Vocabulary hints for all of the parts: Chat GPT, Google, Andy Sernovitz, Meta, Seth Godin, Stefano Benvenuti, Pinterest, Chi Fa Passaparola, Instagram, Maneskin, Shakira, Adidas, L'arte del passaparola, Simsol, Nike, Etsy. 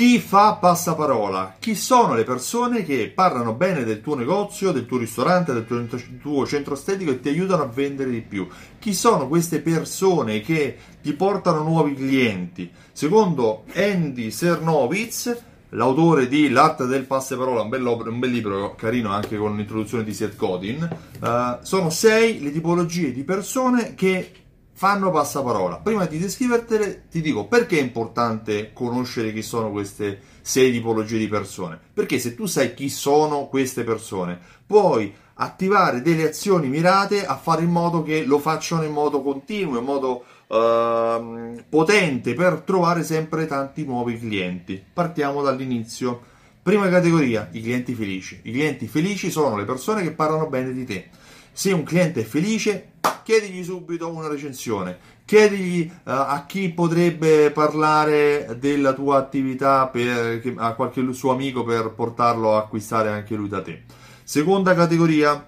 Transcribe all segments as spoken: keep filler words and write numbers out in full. Chi fa passaparola? Chi sono le persone che parlano bene del tuo negozio, del tuo ristorante, del tuo, tuo centro estetico e ti aiutano a vendere di più? Chi sono queste persone che ti portano nuovi clienti? Secondo Andy Sernovitz, l'autore di L'arte del passaparola, un bel, un bel libro carino anche con l'introduzione di Seth Godin, eh, sono sei le tipologie di persone che fanno passaparola. Prima di descrivertele ti dico perché è importante conoscere chi sono queste sei tipologie di persone, perché se tu sai chi sono queste persone puoi attivare delle azioni mirate a fare in modo che lo facciano in modo continuo, in modo eh, potente, per trovare sempre tanti nuovi clienti. Partiamo dall'inizio. Prima categoria, i clienti felici. I clienti felici sono le persone che parlano bene di te. Se un cliente è felice, chiedigli subito una recensione, chiedigli uh, a chi potrebbe parlare della tua attività, per, a qualche suo amico, per portarlo a acquistare anche lui da te. Seconda categoria,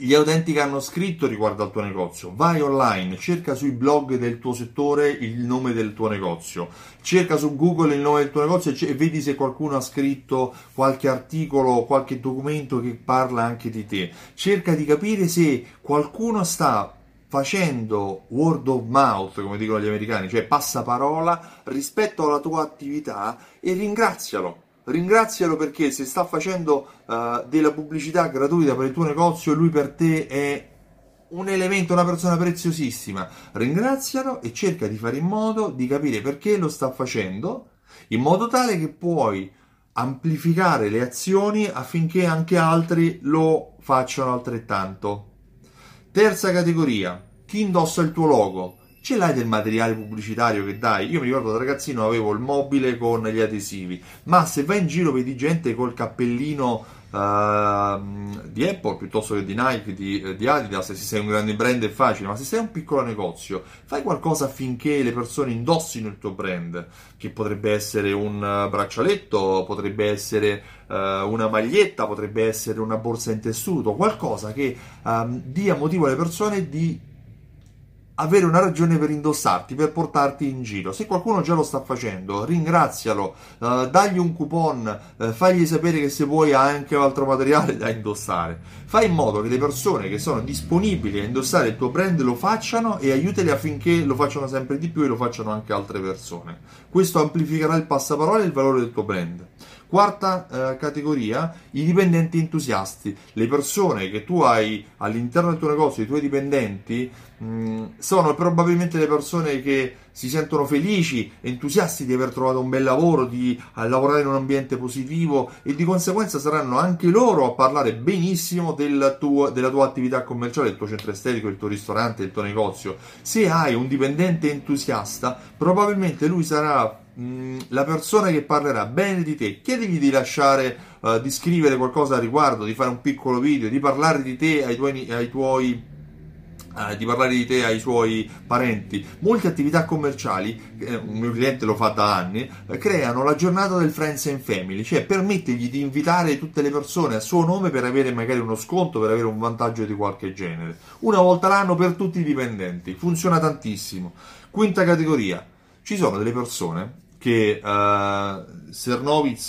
gli utenti che hanno scritto riguardo al tuo negozio. Vai online, cerca sui blog del tuo settore il nome del tuo negozio, cerca su Google il nome del tuo negozio e vedi se qualcuno ha scritto qualche articolo, qualche documento che parla anche di te. Cerca di capire se qualcuno sta facendo word of mouth, come dicono gli americani, cioè passaparola, rispetto alla tua attività, e ringrazialo. Ringrazialo, perché se sta facendo uh, della pubblicità gratuita per il tuo negozio, lui per te è un elemento, una persona preziosissima. Ringrazialo e cerca di fare in modo di capire perché lo sta facendo, in modo tale che puoi amplificare le azioni affinché anche altri lo facciano altrettanto. Terza categoria, chi indossa il tuo logo. Ce l'hai del materiale pubblicitario che dai? Io mi ricordo da ragazzino avevo il mobile con gli adesivi, ma se vai in giro vedi gente col cappellino uh, di Apple piuttosto che di Nike, di, di Adidas. Se sei un grande brand è facile, ma se sei un piccolo negozio fai qualcosa affinché le persone indossino il tuo brand, che potrebbe essere un braccialetto, potrebbe essere uh, una maglietta, potrebbe essere una borsa in tessuto, qualcosa che um, dia motivo alle persone di avere una ragione per indossarti, per portarti in giro. Se qualcuno già lo sta facendo, ringrazialo, eh, dagli un coupon, eh, fagli sapere che se vuoi ha anche altro materiale da indossare. Fai in modo che le persone che sono disponibili a indossare il tuo brand lo facciano, e aiutali affinché lo facciano sempre di più e lo facciano anche altre persone. Questo amplificherà il passaparola e il valore del tuo brand. Quarta eh, categoria, i dipendenti entusiasti. Le persone che tu hai all'interno del tuo negozio, i tuoi dipendenti, mh, sono probabilmente le persone che si sentono felici, entusiasti di aver trovato un bel lavoro, di lavorare in un ambiente positivo, e di conseguenza saranno anche loro a parlare benissimo del tuo, della tua attività commerciale, del tuo centro estetico, del tuo ristorante, del tuo negozio. Se hai un dipendente entusiasta, probabilmente lui sarà la persona che parlerà bene di te. Chiedigli di lasciare, uh, di scrivere qualcosa a riguardo, di fare un piccolo video, di parlare di te ai tuoi, ai tuoi uh, di parlare di te ai suoi parenti. Molte attività commerciali, eh, un mio cliente lo fa da anni, eh, creano la giornata del Friends and Family, cioè permettegli di invitare tutte le persone a suo nome per avere magari uno sconto, per avere un vantaggio di qualche genere. Una volta l'anno per tutti i dipendenti, funziona tantissimo. Quinta categoria, ci sono delle persone che uh, Sernovitz,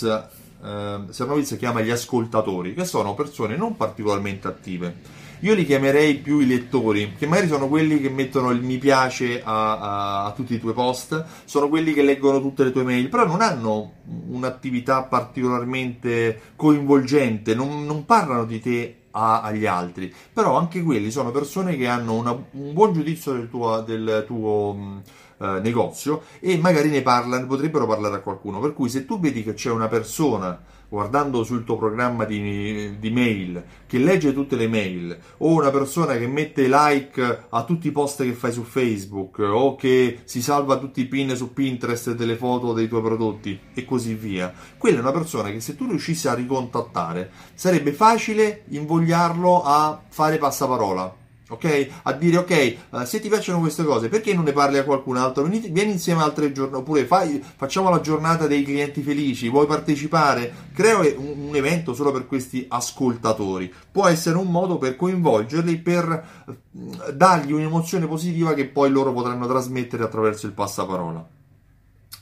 uh, Sernovitz chiama gli ascoltatori, che sono persone non particolarmente attive. Io li chiamerei più i lettori, che magari sono quelli che mettono il mi piace a, a, a tutti i tuoi post, sono quelli che leggono tutte le tue mail, però non hanno un'attività particolarmente coinvolgente, non, non parlano di te a, agli altri, però anche quelli sono persone che hanno una, un buon giudizio del tuo... Del tuo Uh, negozio, e magari ne parlano, potrebbero parlare a qualcuno. Per cui se tu vedi che c'è una persona, guardando sul tuo programma di, di mail, che legge tutte le mail, o una persona che mette like a tutti i post che fai su Facebook, o che si salva tutti i pin su Pinterest delle foto dei tuoi prodotti e così via, quella è una persona che se tu riuscissi a ricontattare sarebbe facile invogliarlo a fare passaparola. Ok? A dire, ok, uh, se ti piacciono queste cose, perché non ne parli a qualcun altro? Vieni, vieni insieme altre giornate, oppure fai, facciamo la giornata dei clienti felici, vuoi partecipare? Crea un, un evento solo per questi ascoltatori. Può essere un modo per coinvolgerli, per uh, dargli un'emozione positiva che poi loro potranno trasmettere attraverso il passaparola.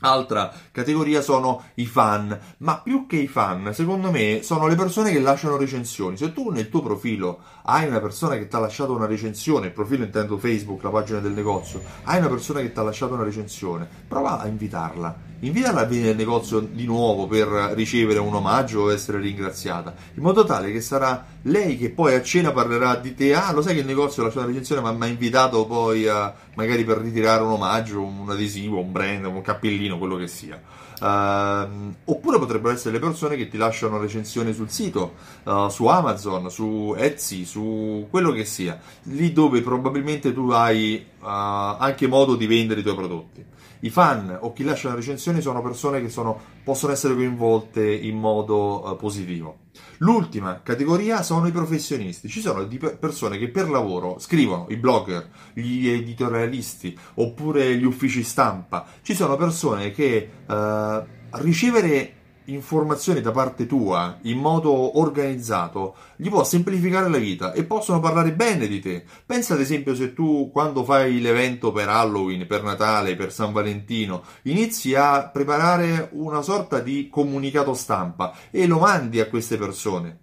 Altra categoria sono i fan, ma più che i fan, secondo me, sono le persone che lasciano recensioni. Se tu nel tuo profilo hai una persona che ti ha lasciato una recensione, il profilo intendo Facebook, la pagina del negozio, hai una persona che ti ha lasciato una recensione, prova a invitarla. Invitarla a venire nel negozio di nuovo per ricevere un omaggio o essere ringraziata, in modo tale che sarà lei che poi a cena parlerà di te. Ah, lo sai che il negozio ha lasciato una recensione, ma mi ha invitato poi a, magari per ritirare un omaggio, un adesivo, un brand, un cappellino, quello che sia. Uh, oppure potrebbero essere le persone che ti lasciano recensioni sul sito, uh, su Amazon, su Etsy, su quello che sia, lì dove probabilmente tu hai uh, anche modo di vendere i tuoi prodotti. I fan o chi lascia una recensione sono persone che sono, possono essere coinvolte in modo uh, positivo. L'ultima categoria sono i professionisti. Ci sono di persone che per lavoro scrivono, i blogger, gli editorialisti oppure gli uffici stampa. Ci sono persone che eh, ricevere informazioni da parte tua in modo organizzato gli può semplificare la vita e possono parlare bene di te. Pensa ad esempio se tu, quando fai l'evento per Halloween, per Natale, per San Valentino, inizi a preparare una sorta di comunicato stampa e lo mandi a queste persone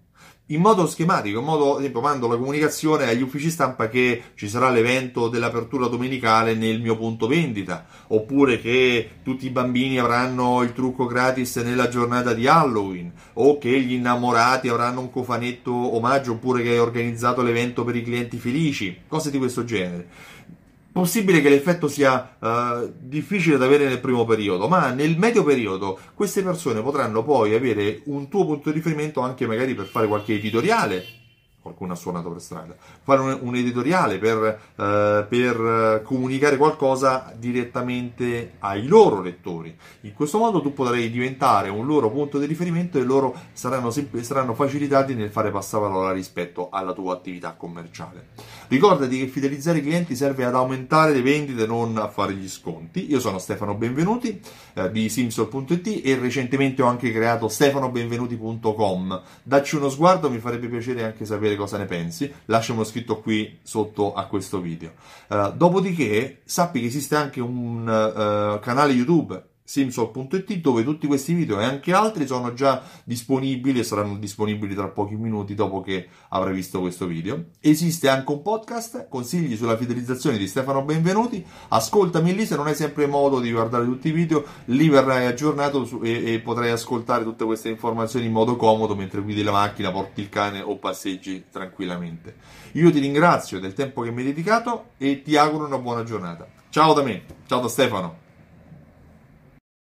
in modo schematico, in modo, ad esempio, mando la comunicazione agli uffici stampa che ci sarà l'evento dell'apertura domenicale nel mio punto vendita, oppure che tutti i bambini avranno il trucco gratis nella giornata di Halloween, o che gli innamorati avranno un cofanetto omaggio, oppure che hai organizzato l'evento per i clienti felici, cose di questo genere. Possibile che l'effetto sia uh, difficile da avere nel primo periodo, ma nel medio periodo queste persone potranno poi avere un tuo punto di riferimento anche magari per fare qualche editoriale. Qualcuno ha suonato per strada. Fare un, un editoriale per, uh, per comunicare qualcosa direttamente ai loro lettori. In questo modo tu potrai diventare un loro punto di riferimento e loro saranno, saranno facilitati nel fare passaparola rispetto alla tua attività commerciale. Ricordati che fidelizzare i clienti serve ad aumentare le vendite, non a fare gli sconti. Io sono Stefano Benvenuti uh, di Simsol punto it e recentemente ho anche creato stefano benvenuti punto com. Dacci uno sguardo, mi farebbe piacere anche sapere cosa ne pensi. Lasciamelo scritto qui sotto a questo video. Uh, dopodiché sappi che esiste anche un uh, canale YouTube, simsol punto it, dove tutti questi video e anche altri sono già disponibili e saranno disponibili tra pochi minuti dopo che avrai visto questo video. Esiste anche un podcast, consigli sulla fidelizzazione di Stefano Benvenuti. Ascoltami lì, se non hai sempre modo di guardare tutti i video, lì verrai aggiornato su, e, e potrai ascoltare tutte queste informazioni in modo comodo mentre guidi la macchina, porti il cane o passeggi tranquillamente. Io ti ringrazio del tempo che mi hai dedicato e ti auguro una buona giornata. Ciao da me, ciao da Stefano.